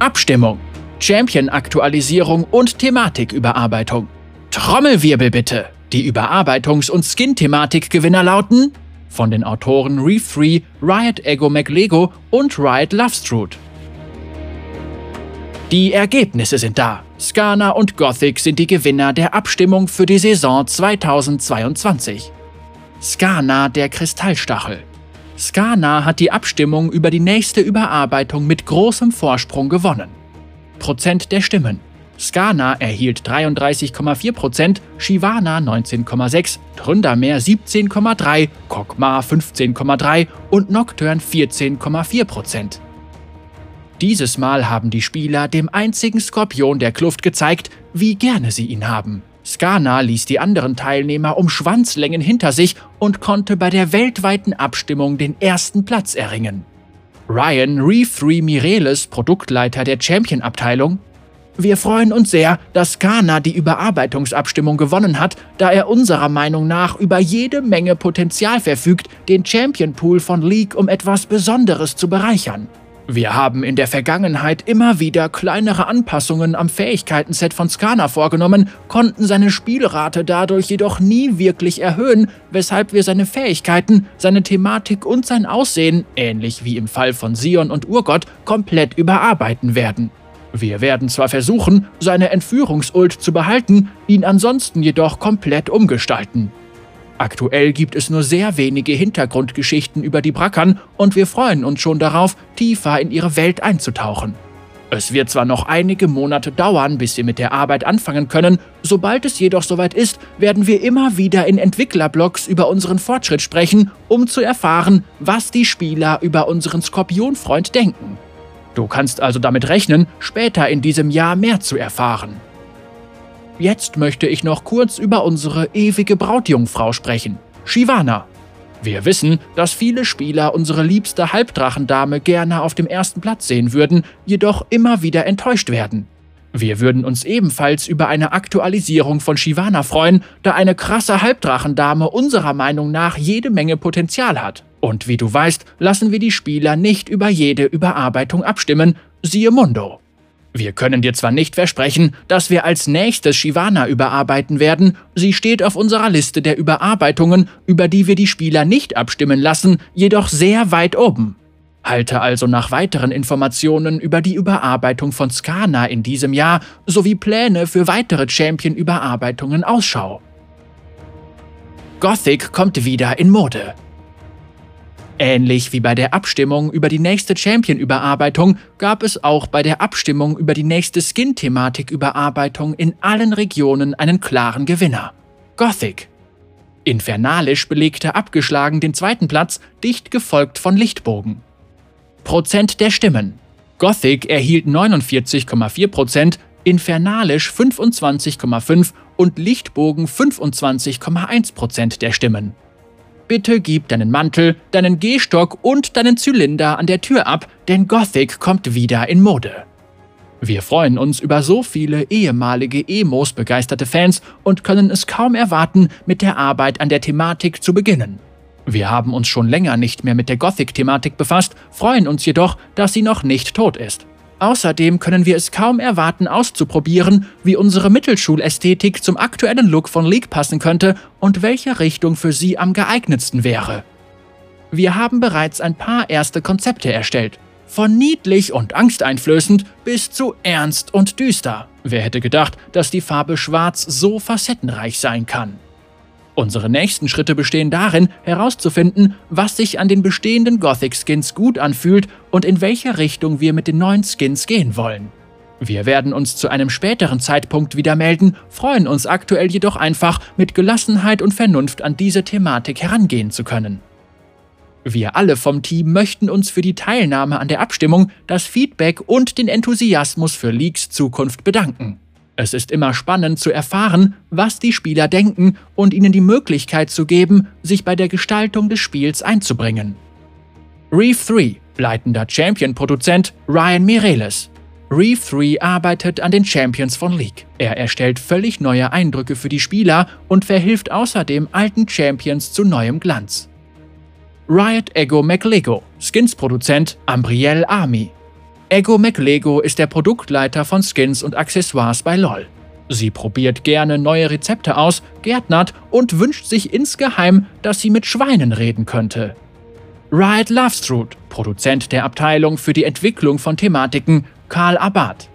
Abstimmung, Champion-Aktualisierung und Thematiküberarbeitung. Trommelwirbel bitte! Die Überarbeitungs- und Skin-Thematik-Gewinner lauten von den Autoren Reefree, Riot Ego McLego und Riot Lovestrude. Die Ergebnisse sind da. Skana und Gothic sind die Gewinner der Abstimmung für die Saison 2022. Skana, der Kristallstachel. Skana hat die Abstimmung über die nächste Überarbeitung mit großem Vorsprung gewonnen. Prozent der Stimmen. Skana erhielt 33,4%, Shyvana 19,6%, Tryndamere 17,3%, Kogma 15,3% und Nocturne 14,4%. Dieses Mal haben die Spieler dem einzigen Skorpion der Kluft gezeigt, wie gerne sie ihn haben. Skana ließ die anderen Teilnehmer um Schwanzlängen hinter sich und konnte bei der weltweiten Abstimmung den ersten Platz erringen. Ryan Reefri 3 Mireles, Produktleiter der Champion-Abteilung: Wir freuen uns sehr, dass Skana die Überarbeitungsabstimmung gewonnen hat, da er unserer Meinung nach über jede Menge Potenzial verfügt, den Champion-Pool von League um etwas Besonderes zu bereichern. Wir haben in der Vergangenheit immer wieder kleinere Anpassungen am Fähigkeitenset von Skana vorgenommen, konnten seine Spielrate dadurch jedoch nie wirklich erhöhen, weshalb wir seine Fähigkeiten, seine Thematik und sein Aussehen, ähnlich wie im Fall von Sion und Urgott, komplett überarbeiten werden. Wir werden zwar versuchen, seine Entführungsult zu behalten, ihn ansonsten jedoch komplett umgestalten. Aktuell gibt es nur sehr wenige Hintergrundgeschichten über die Brackern und wir freuen uns schon darauf, tiefer in ihre Welt einzutauchen. Es wird zwar noch einige Monate dauern, bis wir mit der Arbeit anfangen können, sobald es jedoch soweit ist, werden wir immer wieder in Entwicklerblogs über unseren Fortschritt sprechen, um zu erfahren, was die Spieler über unseren Skorpionfreund denken. Du kannst also damit rechnen, später in diesem Jahr mehr zu erfahren. Jetzt möchte ich noch kurz über unsere ewige Brautjungfrau sprechen, Shyvana. Wir wissen, dass viele Spieler unsere liebste Halbdrachendame gerne auf dem ersten Platz sehen würden, jedoch immer wieder enttäuscht werden. Wir würden uns ebenfalls über eine Aktualisierung von Shyvana freuen, da eine krasse Halbdrachendame unserer Meinung nach jede Menge Potenzial hat. Und wie du weißt, lassen wir die Spieler nicht über jede Überarbeitung abstimmen, siehe Mundo. Wir können dir zwar nicht versprechen, dass wir als nächstes Shyvana überarbeiten werden, sie steht auf unserer Liste der Überarbeitungen, über die wir die Spieler nicht abstimmen lassen, jedoch sehr weit oben. Halte also nach weiteren Informationen über die Überarbeitung von Skana in diesem Jahr sowie Pläne für weitere Champion-Überarbeitungen Ausschau. Gothic kommt wieder in Mode. Ähnlich wie bei der Abstimmung über die nächste Champion-Überarbeitung gab es auch bei der Abstimmung über die nächste Skin-Thematik-Überarbeitung in allen Regionen einen klaren Gewinner: Gothic. Infernalisch belegte abgeschlagen den zweiten Platz, dicht gefolgt von Lichtbogen. Prozent der Stimmen: Gothic erhielt 49,4%, Infernalisch 25,5% und Lichtbogen 25,1% der Stimmen. Bitte gib deinen Mantel, deinen Gehstock und deinen Zylinder an der Tür ab, denn Gothic kommt wieder in Mode. Wir freuen uns über so viele ehemalige Emos-begeisterte Fans und können es kaum erwarten, mit der Arbeit an der Thematik zu beginnen. Wir haben uns schon länger nicht mehr mit der Gothic-Thematik befasst, freuen uns jedoch, dass sie noch nicht tot ist. Außerdem können wir es kaum erwarten, auszuprobieren, wie unsere Mittelschulästhetik zum aktuellen Look von League passen könnte und welche Richtung für sie am geeignetsten wäre. Wir haben bereits ein paar erste Konzepte erstellt, von niedlich und angsteinflößend bis zu ernst und düster. Wer hätte gedacht, dass die Farbe Schwarz so facettenreich sein kann? Unsere nächsten Schritte bestehen darin, herauszufinden, was sich an den bestehenden Gothic-Skins gut anfühlt und in welche Richtung wir mit den neuen Skins gehen wollen. Wir werden uns zu einem späteren Zeitpunkt wieder melden, freuen uns aktuell jedoch einfach, mit Gelassenheit und Vernunft an diese Thematik herangehen zu können. Wir alle vom Team möchten uns für die Teilnahme an der Abstimmung, das Feedback und den Enthusiasmus für Leagues Zukunft bedanken. Es ist immer spannend zu erfahren, was die Spieler denken und ihnen die Möglichkeit zu geben, sich bei der Gestaltung des Spiels einzubringen. Reefree 3, leitender Champion-Produzent Ryan Mireles. Reefree 3 arbeitet an den Champions von League. Er erstellt völlig neue Eindrücke für die Spieler und verhilft außerdem alten Champions zu neuem Glanz. Riot Ego McLego, Skins-Produzent Umbriel Ami. Ego McLego ist der Produktleiter von Skins und Accessoires bei LOL. Sie probiert gerne neue Rezepte aus, gärtnert und wünscht sich insgeheim, dass sie mit Schweinen reden könnte. Riot Lovestrude, Produzent der Abteilung für die Entwicklung von Thematiken, Karl Abad.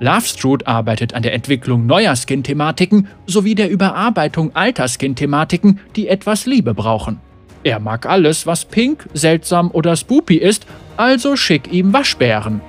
Lovestrude arbeitet an der Entwicklung neuer Skin-Thematiken sowie der Überarbeitung alter Skin-Thematiken, die etwas Liebe brauchen. Er mag alles, was pink, seltsam oder spoopy ist, also schick ihm Waschbären.